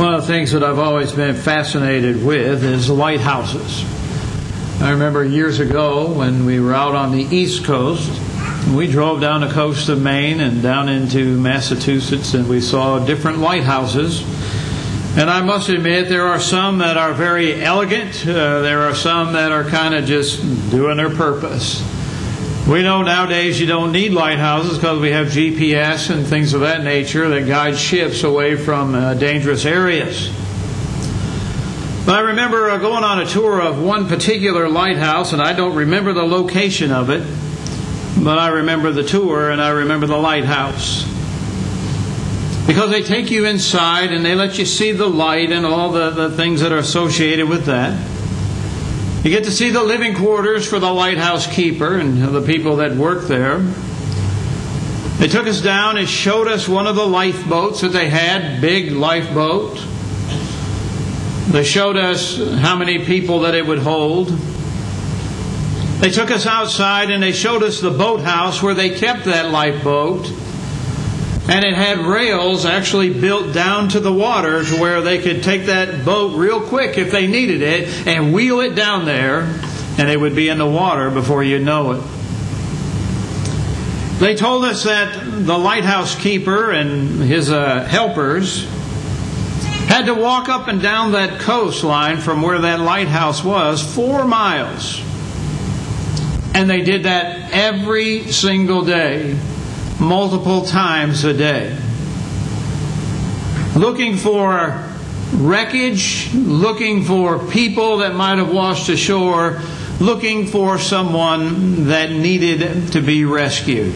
One of the things that I've always been fascinated with is lighthouses. I remember years ago when we were out on the East Coast, we drove down the coast of Maine and down into Massachusetts, and we saw different lighthouses. And I must admit, there are some that are very elegant. There are some that are kind of just doing their purpose. We know nowadays you don't need lighthouses because we have GPS and things of that nature that guide ships away from dangerous areas. But I remember going on a tour of one particular lighthouse, and I don't remember the location of it, but I remember the tour and I remember the lighthouse. Because they take you inside and they let you see the light and all the things that are associated with that. You get to see the living quarters for the lighthouse keeper and the people that work there. They took us down and showed us one of the lifeboats that they had, big lifeboat. They showed us how many people that it would hold. They took us outside and they showed us the boathouse where they kept that lifeboat. And it had rails actually built down to the water to where they could take that boat real quick if they needed it and wheel it down there, and it would be in the water before you know it. They told us that the lighthouse keeper and his helpers had to walk up and down that coastline from where that lighthouse was 4 miles. And they did that every single day, multiple times a day, looking for wreckage, looking for people that might have washed ashore, looking for someone that needed to be rescued.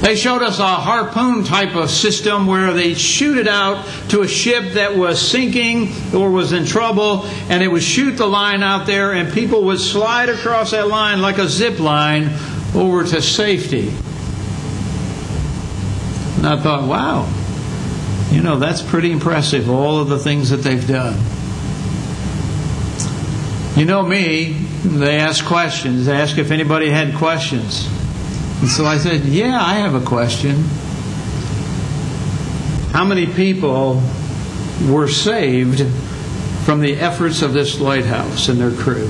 They showed us a harpoon type of system where they shoot it out to a ship that was sinking or was in trouble, and it would shoot the line out there, and people would slide across that line like a zip line over to safety. And I thought, wow, that's pretty impressive, all of the things that they've done. You know me, they ask questions. They ask if anybody had questions. And so I said, yeah, I have a question. How many people were saved from the efforts of this lighthouse and their crew?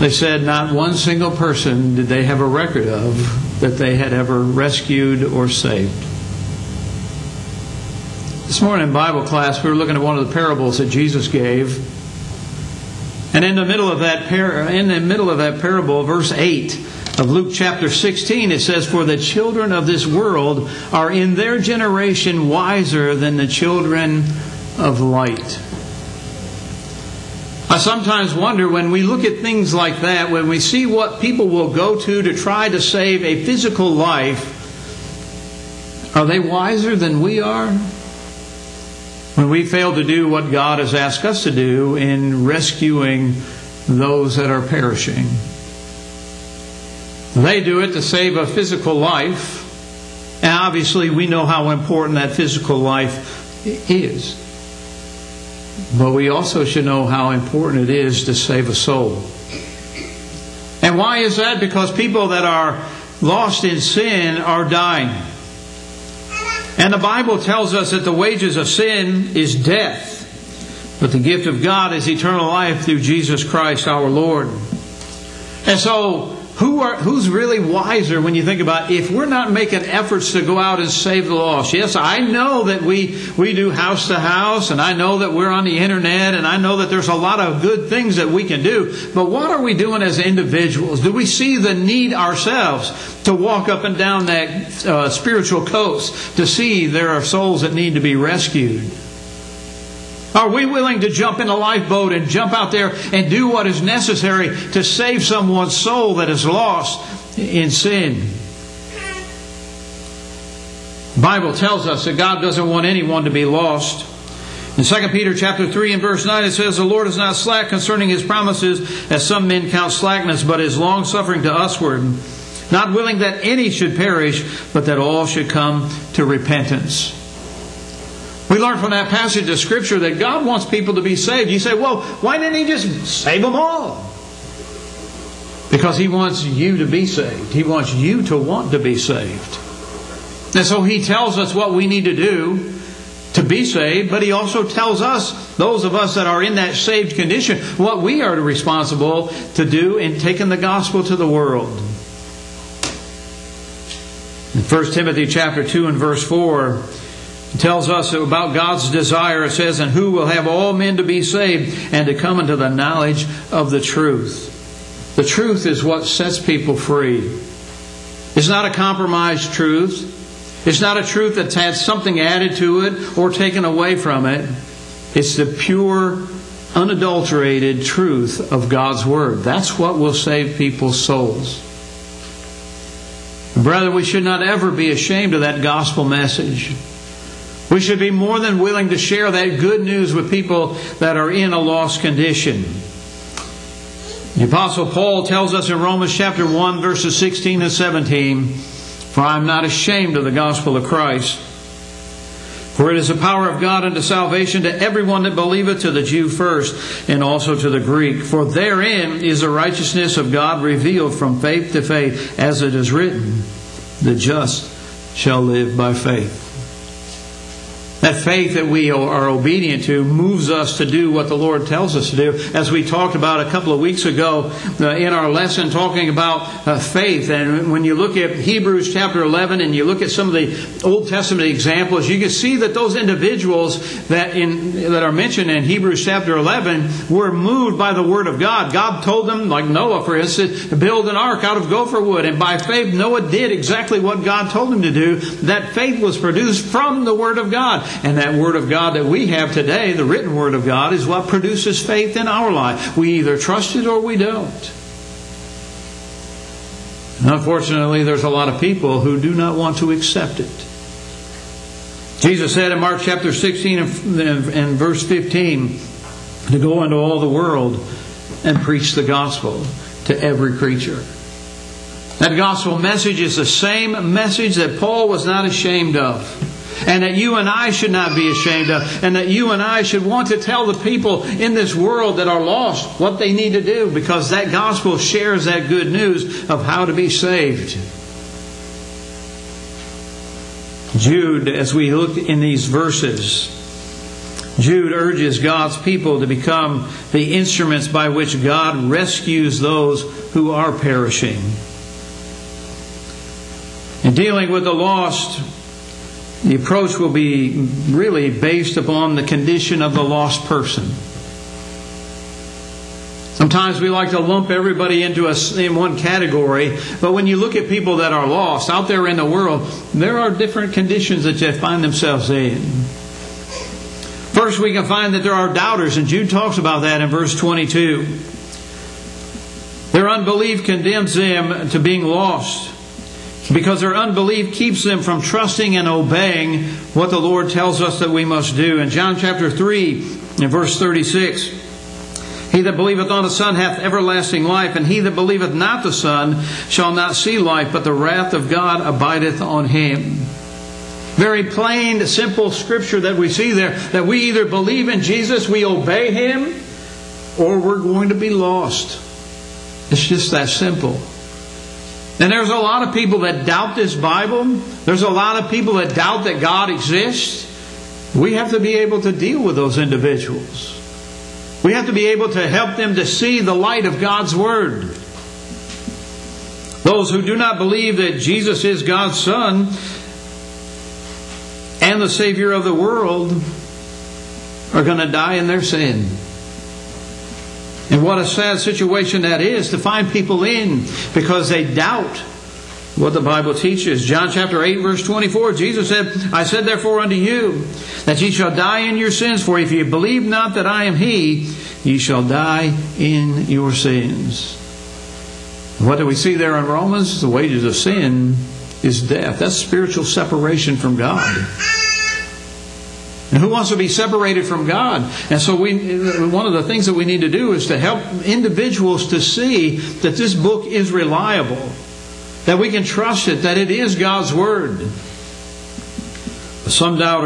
They said not one single person did they have a record of that they had ever rescued or saved. This morning in Bible class, we were looking at one of the parables that Jesus gave. And in the middle of that parable, verse 8 of Luke chapter 16, it says, "For the children of this world are in their generation wiser than the children of light." I sometimes wonder, when we look at things like that, when we see what people will go to try to save a physical life, are they wiser than we are? When we fail to do what God has asked us to do in rescuing those that are perishing. They do it to save a physical life, and obviously we know how important that physical life is. But we also should know how important it is to save a soul. And why is that? Because people that are lost in sin are dying. And the Bible tells us that the wages of sin is death, but the gift of God is eternal life through Jesus Christ our Lord. And so, who's really wiser when you think about if we're not making efforts to go out and save the lost? Yes, I know that we do house to house, and I know that we're on the internet, and I know that there's a lot of good things that we can do. But what are we doing as individuals? Do we see the need ourselves to walk up and down that spiritual coast to see there are souls that need to be rescued? Are we willing to jump in a lifeboat and jump out there and do what is necessary to save someone's soul that is lost in sin? The Bible tells us that God doesn't want anyone to be lost. In 2 Peter chapter 3 and verse 9, it says, "The Lord is not slack concerning His promises, as some men count slackness, but is long-suffering to usward, not willing that any should perish, but that all should come to repentance." We learn from that passage of Scripture that God wants people to be saved. You say, well, why didn't He just save them all? Because He wants you to be saved. He wants you to want to be saved. And so he tells us what we need to do to be saved, but he also tells us, those of us that are in that saved condition, what we are responsible to do in taking the gospel to the world. In 1 Timothy chapter 2 and verse 4, it tells us about God's desire. It says, "And who will have all men to be saved and to come into the knowledge of the truth." The truth is what sets people free. It's not a compromised truth. It's not a truth that's had something added to it or taken away from it. It's the pure, unadulterated truth of God's Word. That's what will save people's souls. Brother, we should not ever be ashamed of that gospel message. We should be more than willing to share that good news with people that are in a lost condition. The Apostle Paul tells us in Romans chapter 1, verses 16 and 17... "For I am not ashamed of the gospel of Christ. For it is the power of God unto salvation to everyone that believeth, to the Jew first, and also to the Greek. For therein is the righteousness of God revealed from faith to faith, as it is written, the just shall live by faith." That faith that we are obedient to moves us to do what the Lord tells us to do. As we talked about a couple of weeks ago in our lesson talking about faith, and when you look at Hebrews chapter 11 and you look at some of the Old Testament examples, you can see that those individuals that are mentioned in Hebrews chapter 11 were moved by the Word of God. God told them, like Noah, for instance, to build an ark out of gopher wood. And by faith, Noah did exactly what God told him to do. That faith was produced from the Word of God. And that Word of God that we have today, the written Word of God, is what produces faith in our life. We either trust it or we don't. And unfortunately, there's a lot of people who do not want to accept it. Jesus said in Mark chapter 16 and verse 15, to go into all the world and preach the gospel to every creature. That gospel message is the same message that Paul was not ashamed of. And that you and I should not be ashamed of. And that you and I should want to tell the people in this world that are lost what they need to do. Because that gospel shares that good news of how to be saved. Jude, as we look in these verses, Jude urges God's people to become the instruments by which God rescues those who are perishing. In dealing with the lost, the approach will be really based upon the condition of the lost person. Sometimes we like to lump everybody in one category, but when you look at people that are lost out there in the world, there are different conditions that they find themselves in. First, we can find that there are doubters, and Jude talks about that in verse 22. Their unbelief condemns them to being lost, because their unbelief keeps them from trusting and obeying what the Lord tells us that we must do. In John chapter 3 and verse 36, "He that believeth on the Son hath everlasting life, and he that believeth not the Son shall not see life, but the wrath of God abideth on him." Very plain, simple scripture that we see there, that we either believe in Jesus, we obey Him, or we're going to be lost. It's just that simple. And there's a lot of people that doubt this Bible. There's a lot of people that doubt that God exists. We have to be able to deal with those individuals. We have to be able to help them to see the light of God's Word. Those who do not believe that Jesus is God's Son and the Savior of the world are going to die in their sin. And what a sad situation that is to find people in, because they doubt what the Bible teaches. John chapter 8 verse 24, Jesus said, "I said therefore unto you, that ye shall die in your sins, for if ye believe not that I am He, ye shall die in your sins." And what do we see there in Romans? The wages of sin is death. That's spiritual separation from God. And who wants to be separated from God? And so one of the things that we need to do is to help individuals to see that this book is reliable, that we can trust it, that it is God's Word. Some doubt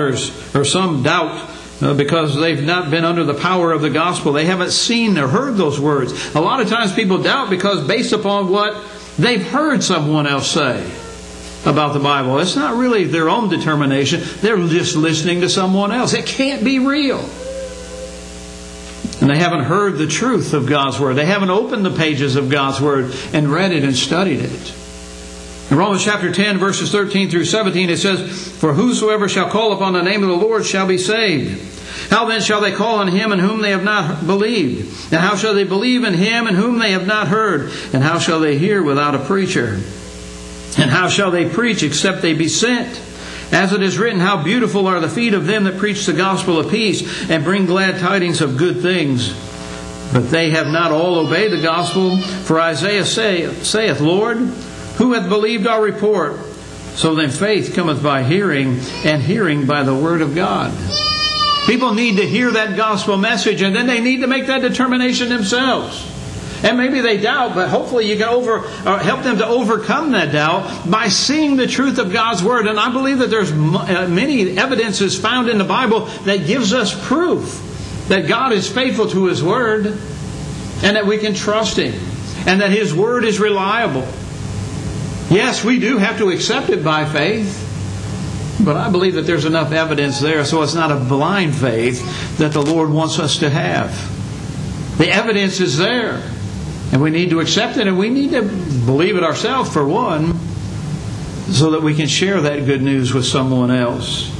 because they've not been under the power of the gospel. They haven't seen or heard those words. A lot of times people doubt because based upon what they've heard someone else say. about the Bible. It's not really their own determination. They're just listening to someone else. It can't be real. And they haven't heard the truth of God's Word. They haven't opened the pages of God's Word and read it and studied it. In Romans chapter 10, verses 13 through 17, it says, "For whosoever shall call upon the name of the Lord shall be saved. How then shall they call on him in whom they have not believed? And how shall they believe in him in whom they have not heard? And how shall they hear without a preacher? And how shall they preach except they be sent? As it is written, how beautiful are the feet of them that preach the gospel of peace and bring glad tidings of good things. But they have not all obeyed the gospel. For Isaiah saith, Lord, who hath believed our report? So then faith cometh by hearing, and hearing by the word of God." People need to hear that gospel message, and then they need to make that determination themselves. And maybe they doubt, but hopefully you can help them to overcome that doubt by seeing the truth of God's Word. And I believe that there's many evidences found in the Bible that gives us proof that God is faithful to His Word and that we can trust Him and that His Word is reliable. Yes, we do have to accept it by faith, but I believe that there's enough evidence there so it's not a blind faith that the Lord wants us to have. The evidence is there. And we need to accept it, and we need to believe it ourselves, for one, so that we can share that good news with someone else.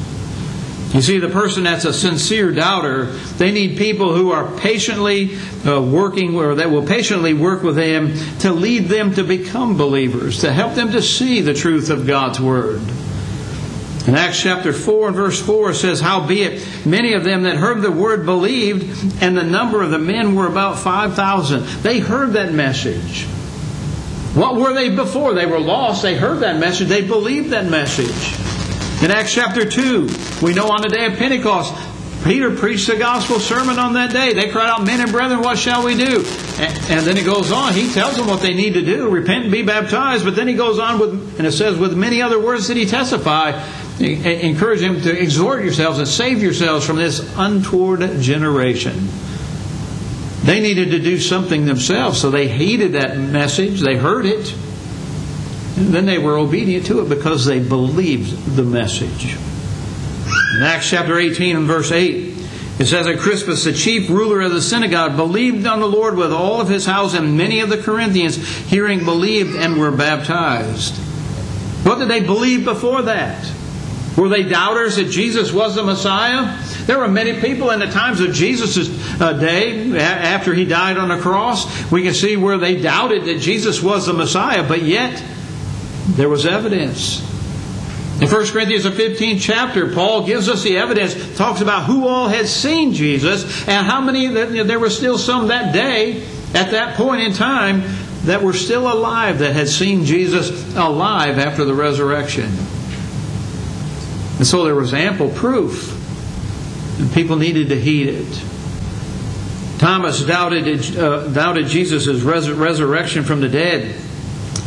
You see, the person that's a sincere doubter, they need people who are patiently working, or that will patiently work with them to lead them to become believers, to help them to see the truth of God's Word. In Acts chapter 4 and verse 4 says, "Howbeit, many of them that heard the word believed, and the number of the men were about 5,000. They heard that message. What were they before? They were lost. They heard that message. They believed that message. In Acts chapter 2, we know on the day of Pentecost, Peter preached the gospel sermon on that day. They cried out, Men and brethren, what shall we do? And then it goes on. He tells them what they need to do. Repent and be baptized. But then he goes on with, and it says, with many other words that he testified, encourage him to exhort yourselves and save yourselves from this untoward generation. They needed to do something themselves, so they heeded that message. They heard it. And then they were obedient to it because they believed the message. In Acts chapter 18 and verse 8, it says that Crispus, the chief ruler of the synagogue, believed on the Lord with all of his house, and many of the Corinthians, hearing, believed and were baptized. What did they believe before that? Were they doubters that Jesus was the Messiah? There were many people in the times of Jesus' day, after He died on the cross, we can see where they doubted that Jesus was the Messiah, but yet there was evidence. In 1 Corinthians the 15th chapter, Paul gives us the evidence, talks about who all had seen Jesus, and how many, there were still some that day, at that point in time, that were still alive, that had seen Jesus alive after the resurrection. And so there was ample proof, and people needed to heed it. Thomas doubted Jesus' resurrection from the dead.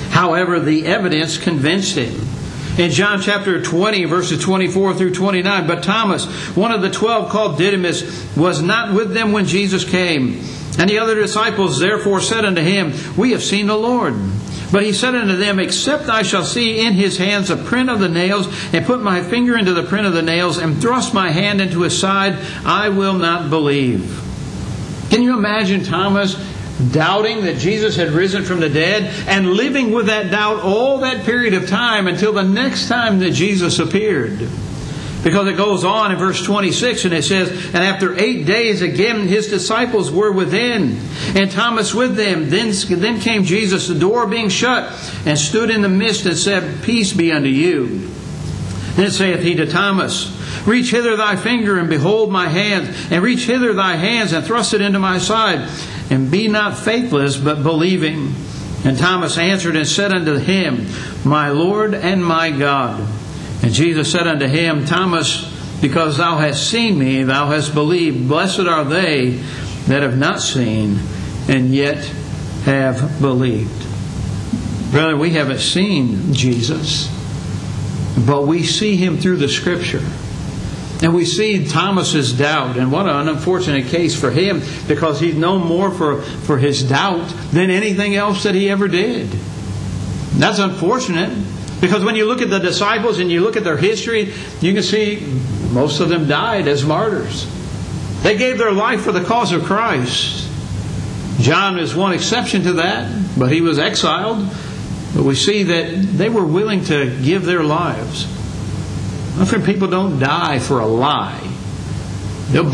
However, the evidence convinced him. In John chapter 20, verses 24 through 29, but Thomas, one of the 12 called Didymus, was not with them when Jesus came. And the other disciples therefore said unto him, We have seen the Lord. But he said unto them, Except I shall see in his hands the print of the nails, and put my finger into the print of the nails, and thrust my hand into his side, I will not believe. Can you imagine Thomas doubting that Jesus had risen from the dead, and living with that doubt all that period of time until the next time that Jesus appeared? Because it goes on in verse 26, and it says, And after 8 days again his disciples were within, and Thomas with them. Then came Jesus, the door being shut, and stood in the midst, and said, Peace be unto you. Then saith he to Thomas, Reach hither thy finger, and behold my hands, and reach hither thy hands, and thrust it into my side, and be not faithless, but believing. And Thomas answered and said unto him, My Lord and my God. And Jesus said unto him, Thomas, because thou hast seen me, thou hast believed. Blessed are they that have not seen, and yet have believed. Brother, we haven't seen Jesus, but we see Him through the Scripture. And we see Thomas's doubt, and what an unfortunate case for him, because he's known more for his doubt than anything else that he ever did. That's unfortunate. Because when you look at the disciples and you look at their history, you can see most of them died as martyrs. They gave their life for the cause of Christ. John is one exception to that, but he was exiled. But we see that they were willing to give their lives. Often people don't die for a lie. They'll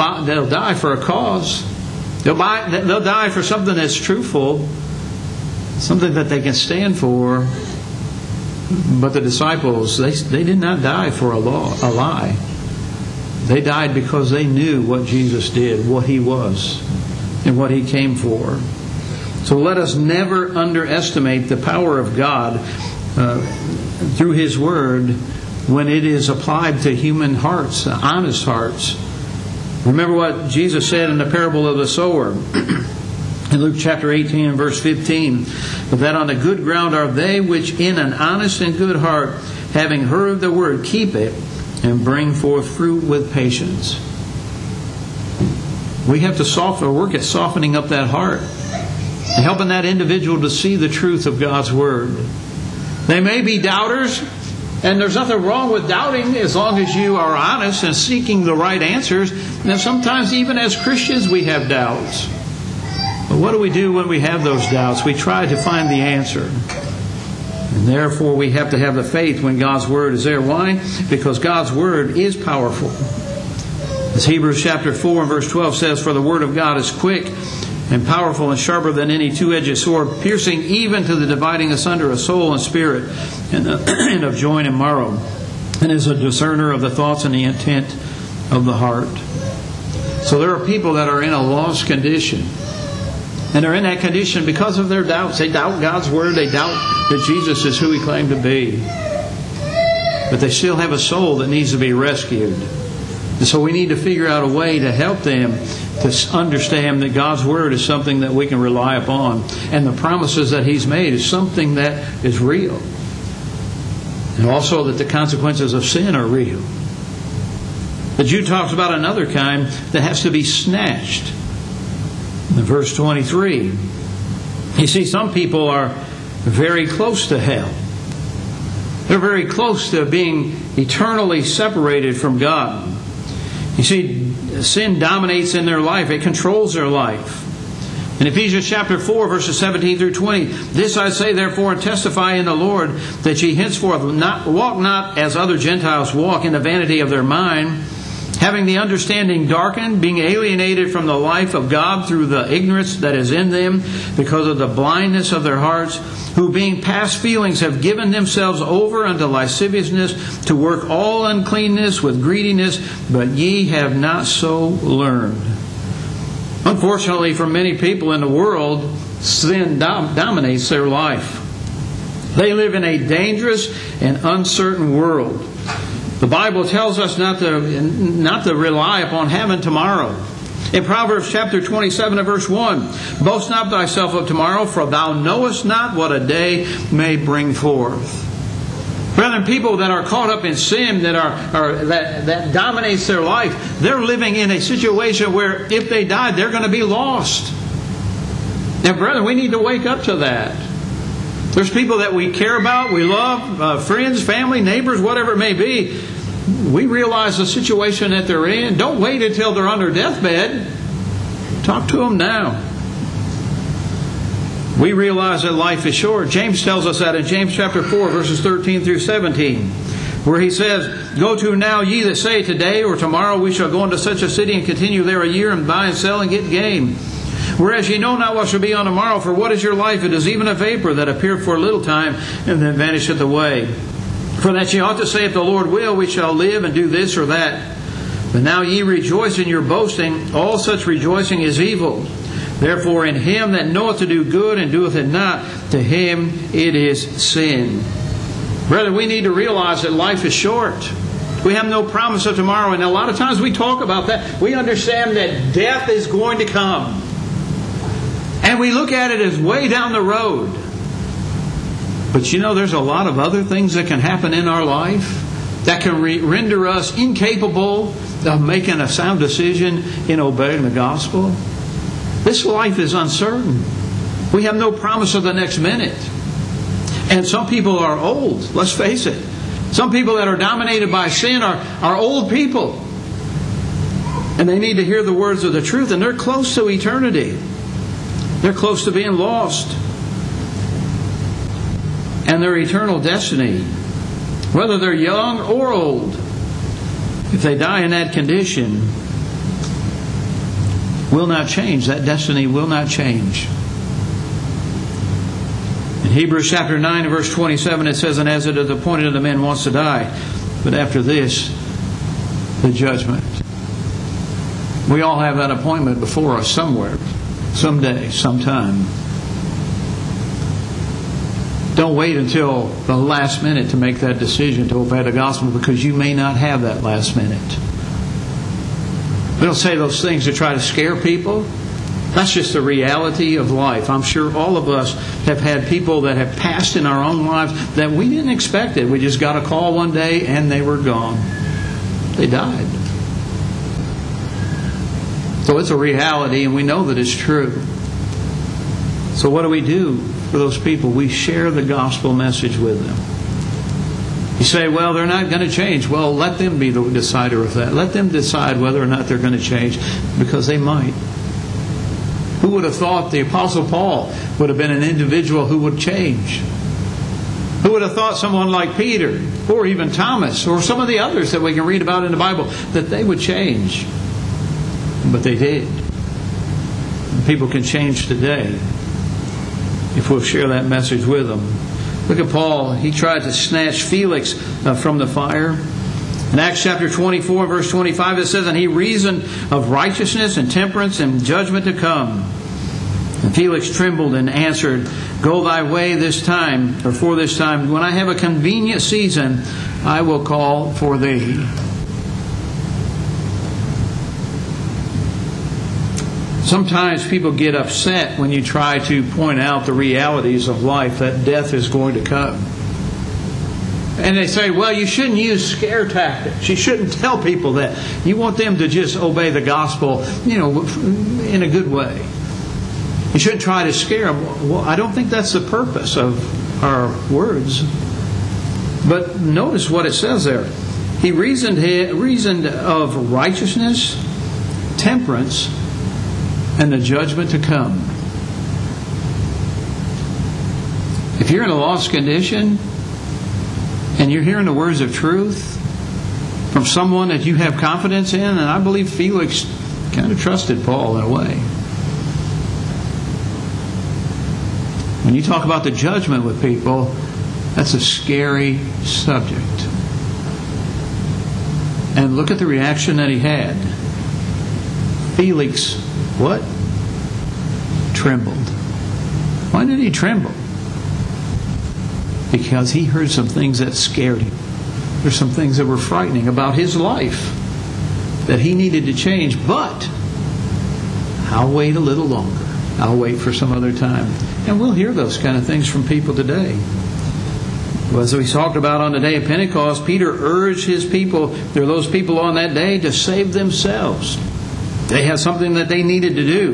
die for a cause. They'll die for something that's truthful, something that they can stand for. But the disciples, they did not die for a lie. They died because they knew what Jesus did, what He was, and what He came for. So let us never underestimate the power of God through His Word when it is applied to human hearts, honest hearts. Remember what Jesus said in the parable of the sower in Luke chapter 18 and verse 15, that on the good ground are they which in an honest and good heart, having heard the word, keep it, and bring forth fruit with patience. We have to work at softening up that heart, and helping that individual to see the truth of God's Word. They may be doubters, and there's nothing wrong with doubting as long as you are honest and seeking the right answers. And sometimes even as Christians we have doubts. But what do we do when we have those doubts? We try to find the answer. And therefore we have to have the faith when God's Word is there. Why? Because God's Word is powerful. As Hebrews chapter 4 and verse 12 says, "For the Word of God is quick and powerful and sharper than any two-edged sword, piercing even to the dividing asunder of soul and spirit, and of joint and marrow, and is a discerner of the thoughts and the intent of the heart." So there are people that are in a lost condition. And they're in that condition because of their doubts. They doubt God's Word. They doubt that Jesus is who He claimed to be. But they still have a soul that needs to be rescued. And so we need to figure out a way to help them to understand that God's Word is something that we can rely upon. And the promises that He's made is something that is real. And also that the consequences of sin are real. The Jew talks about another kind that has to be snatched. In verse 23, you see some people are very close to hell. They're very close to being eternally separated from God. You see, sin dominates in their life. It controls their life. In Ephesians chapter 4, verses 17 through 20, "This I say therefore and testify in the Lord, that ye henceforth walk not as other Gentiles walk, in the vanity of their mind, having the understanding darkened, being alienated from the life of God through the ignorance that is in them, because of the blindness of their hearts, who being past feelings have given themselves over unto lasciviousness, to work all uncleanness with greediness, but ye have not so learned." Unfortunately, for many people in the world, sin dominates their life. They live in a dangerous and uncertain world. The Bible tells us not to rely upon having tomorrow. In Proverbs chapter 27 and verse 1, "Boast not thyself of tomorrow, for thou knowest not what a day may bring forth." Brethren, people that are caught up in sin, that dominates their life, they're living in a situation where if they die, they're going to be lost. Now, brethren, we need to wake up to that. There's people that we care about, we love, friends, family, neighbors, whatever it may be. We realize the situation that they're in. Don't wait until they're on their deathbed. Talk to them now. We realize that life is short. James tells us that in James chapter 4, verses 13 through 17, where he says, "Go to now ye that say, today or tomorrow we shall go into such a city and continue there a year and buy and sell and get gain. Whereas ye know not what shall be on tomorrow, for what is your life? It is even a vapor that appeareth for a little time, and then vanisheth away. For that ye ought to say, if the Lord will, we shall live and do this or that. But now ye rejoice in your boasting. All such rejoicing is evil. Therefore in him that knoweth to do good and doeth it not, to him it is sin." Brethren, we need to realize that life is short. We have no promise of tomorrow. And a lot of times we talk about that. We understand that death is going to come. And we look at it as way down the road. But you know, there's a lot of other things that can happen in our life that can render us incapable of making a sound decision in obeying the gospel. This life is uncertain. We have no promise of the next minute. And some people are old, let's face it. Some people that are dominated by sin are old people. And they need to hear the words of the truth, and they're close to eternity. They're close to being lost. And their eternal destiny, whether they're young or old, if they die in that condition, will not change. That destiny will not change. In Hebrews chapter 9 and verse 27, it says, "And as it is appointed unto men once to die, but after this, the judgment." We all have that appointment before us somewhere, someday, sometime. Don't wait until the last minute to make that decision to obey the gospel, because you may not have that last minute. We don't say those things to try to scare people. That's just the reality of life. I'm sure all of us have had people that have passed in our own lives that we didn't expect it. We just got a call one day and they were gone. They died. So it's a reality, and we know that it's true. So what do we do for those people? We share the gospel message with them. You say, well, they're not going to change. Well, let them be the decider of that. Let them decide whether or not they're going to change, because they might. Who would have thought the Apostle Paul would have been an individual who would change? Who would have thought someone like Peter, or even Thomas, or some of the others that we can read about in the Bible, that they would change? But they did. People can change today if we'll share that message with them. Look at Paul. He tried to snatch Felix from the fire. In Acts chapter 24, verse 25, it says, "And he reasoned of righteousness and temperance and judgment to come. And Felix trembled and answered, Go thy way this time, or for this time. When I have a convenient season, I will call for thee." Sometimes people get upset when you try to point out the realities of life, that death is going to come. And they say, well, you shouldn't use scare tactics. You shouldn't tell people that. You want them to just obey the gospel, in a good way. You shouldn't try to scare them. Well, I don't think that's the purpose of our words. But notice what it says there. He reasoned of righteousness, temperance, and the judgment to come. If you're in a lost condition and you're hearing the words of truth from someone that you have confidence in, and I believe Felix kind of trusted Paul in a way. When you talk about the judgment with people, that's a scary subject. And look at the reaction that he had. Felix what? Trembled. Why did he tremble? Because he heard some things that scared him. There's some things that were frightening about his life that he needed to change. But I'll wait a little longer. I'll wait for some other time. And we'll hear those kind of things from people today. Well, as we talked about on the day of Pentecost, Peter urged his people, there were those people on that day, to save themselves. They had something that they needed to do.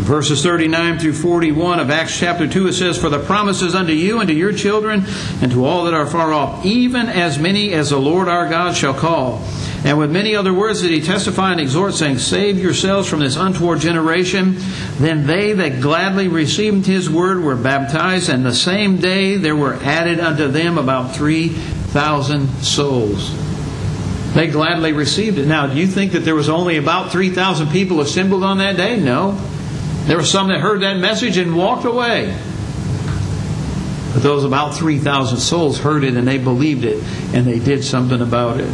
Verses 39 through 41 of Acts chapter 2, it says, "For the promise is unto you and to your children and to all that are far off, even as many as the Lord our God shall call." And with many other words did he testify and exhort, saying, "Save yourselves from this untoward generation." Then they that gladly received his word were baptized, and the same day there were added unto them about 3,000 souls. They gladly received it. Now, do you think that there was only about 3,000 people assembled on that day? No. There were some that heard that message and walked away. But those about 3,000 souls heard it and they believed it and they did something about it.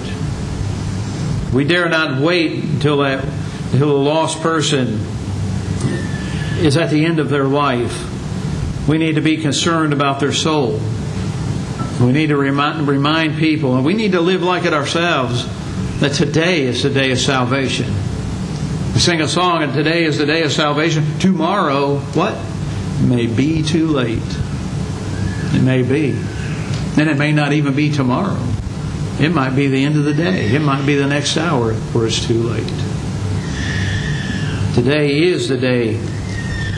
We dare not wait until a lost person is at the end of their life. We need to be concerned about their soul. We need to remind people, and we need to live like it ourselves, that today is the day of salvation. We sing a song, and today is the day of salvation. Tomorrow, what? It may be too late. It may be. And it may not even be tomorrow. It might be the end of the day. It might be the next hour where it's too late. Today is the day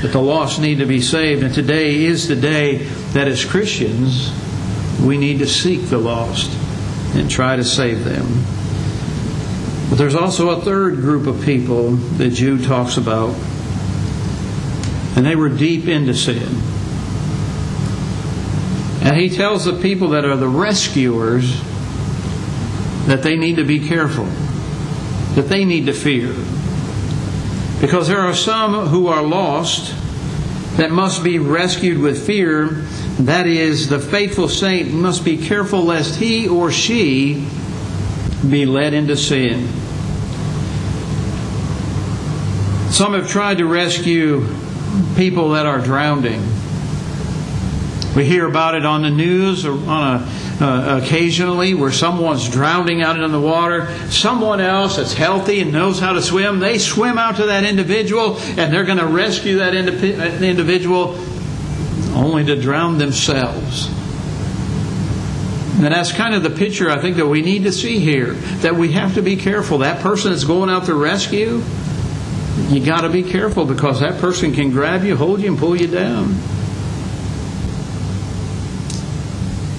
that the lost need to be saved, and today is the day that as Christians, we need to seek the lost and try to save them. But there's also a third group of people that Jude talks about, and they were deep into sin. And he tells the people that are the rescuers that they need to be careful, that they need to fear. Because there are some who are lost that must be rescued with fear. That is, the faithful saint must be careful lest he or she be led into sin. Some have tried to rescue people that are drowning. We hear about it on the news or on occasionally where someone's drowning out in the water. Someone else that's healthy and knows how to swim, they swim out to that individual and they're going to rescue that individual only to drown themselves. And that's kind of the picture, I think, that we need to see here, that we have to be careful. That person that's going out to rescue, you got to be careful because that person can grab you, hold you, and pull you down.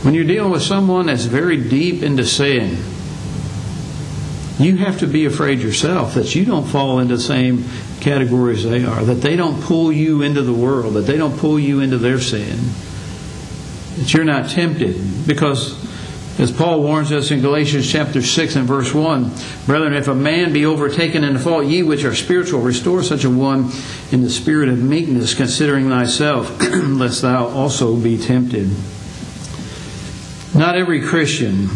When you're dealing with someone that's very deep into sin, you have to be afraid yourself that you don't fall into the same categories they are, that they don't pull you into the world, that they don't pull you into their sin, that you're not tempted. Because as Paul warns us in Galatians chapter 6 and verse 1, "Brethren, if a man be overtaken in a fault, ye which are spiritual, restore such a one in the spirit of meekness, considering thyself, lest thou also be tempted." Not every Christian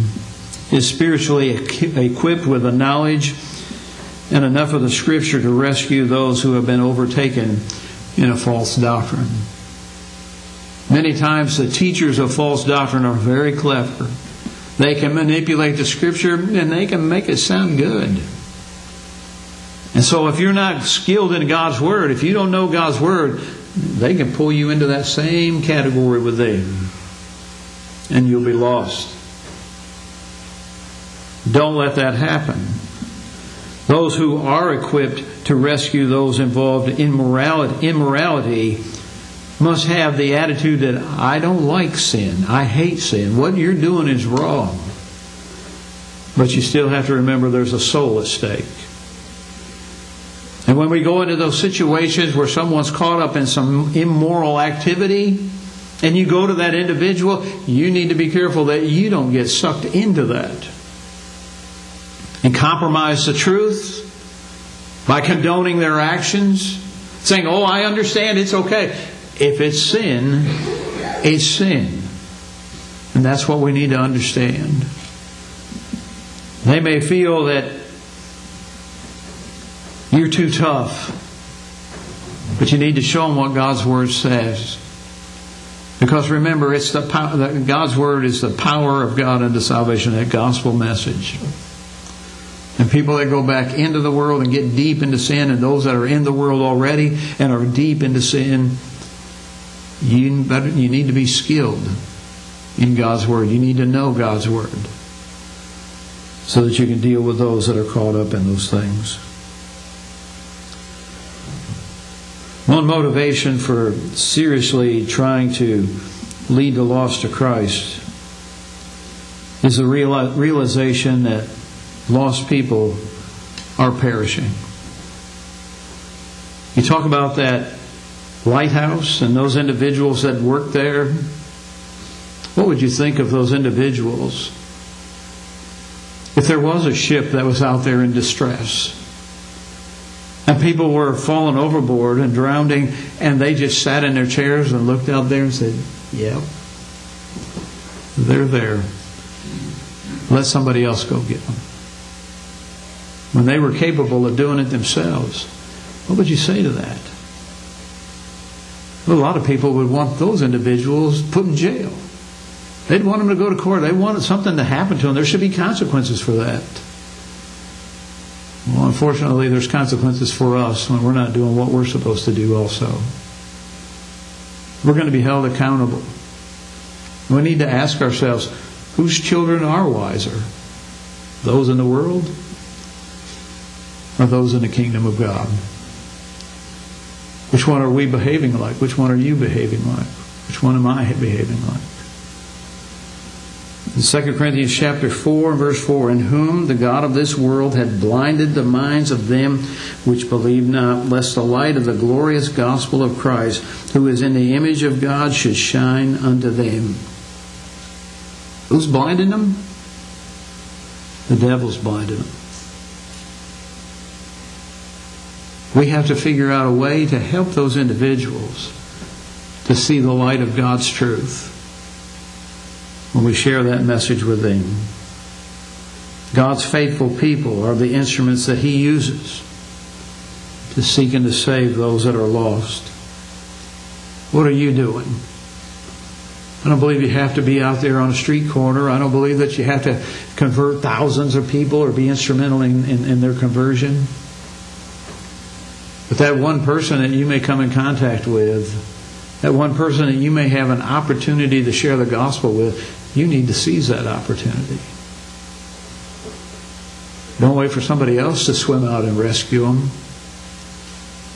is spiritually equipped with the knowledge and enough of the Scripture to rescue those who have been overtaken in a false doctrine. Many times the teachers of false doctrine are very clever. They can manipulate the Scripture and they can make it sound good. And so if you're not skilled in God's Word, if you don't know God's Word, they can pull you into that same category with them. And you'll be lost. Don't let that happen. Those who are equipped to rescue those involved in immorality must have the attitude that I don't like sin. I hate sin. What you're doing is wrong. But you still have to remember there's a soul at stake. And when we go into those situations where someone's caught up in some immoral activity, and you go to that individual, you need to be careful that you don't get sucked into that and compromise the truth by condoning their actions, saying, "Oh, I understand, it's okay." If it's sin, it's sin. And that's what we need to understand. They may feel that you're too tough, but you need to show them what God's Word says. Because remember, it's the power, God's Word is the power of God unto salvation, that gospel message. And people that go back into the world and get deep into sin, and those that are in the world already and are deep into sin, you need to be skilled in God's Word. You need to know God's Word so that you can deal with those that are caught up in those things. One motivation for seriously trying to lead the lost to Christ is the realization that lost people are perishing. You talk about that lighthouse and those individuals that work there. What would you think of those individuals if there was a ship that was out there in distress? And people were falling overboard and drowning, and they just sat in their chairs and looked out there and said, "Yep, they're there. Let somebody else go get them." When they were capable of doing it themselves, what would you say to that? Well, a lot of people would want those individuals put in jail. They'd want them to go to court. They wanted something to happen to them. There should be consequences for that. Well, unfortunately, there's consequences for us when we're not doing what we're supposed to do also. We're going to be held accountable. We need to ask ourselves, whose children are wiser? Those in the world or those in the kingdom of God? Which one are we behaving like? Which one are you behaving like? Which one am I behaving like? In 2 Corinthians chapter 4, verse 4, in whom the God of this world had blinded the minds of them which believe not, lest the light of the glorious gospel of Christ, who is in the image of God, should shine unto them. Who's blinding them? The devil's blinding them. We have to figure out a way to help those individuals to see the light of God's truth when we share that message with them. God's faithful people are the instruments that He uses to seek and to save those that are lost. What are you doing? I don't believe you have to be out there on a street corner. I don't believe that you have to convert thousands of people or be instrumental in their conversion. But that one person that you may come in contact with, that one person that you may have an opportunity to share the gospel with, you need to seize that opportunity. Don't wait for somebody else to swim out and rescue them.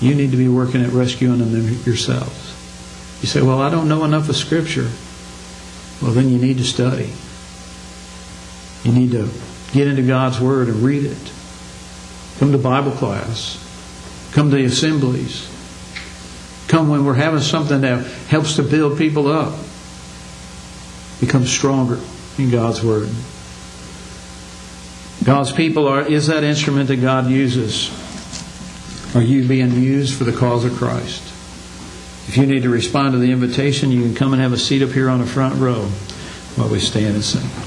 You need to be working at rescuing them yourselves. You say, well, I don't know enough of Scripture. Well, then you need to study. You need to get into God's Word and read it. Come to Bible class. Come to the assemblies. Come when we're having something that helps to build people up. Become stronger in God's Word. God's people is that instrument that God uses. Are you being used for the cause of Christ? If you need to respond to the invitation, you can come and have a seat up here on the front row while we stand and sing.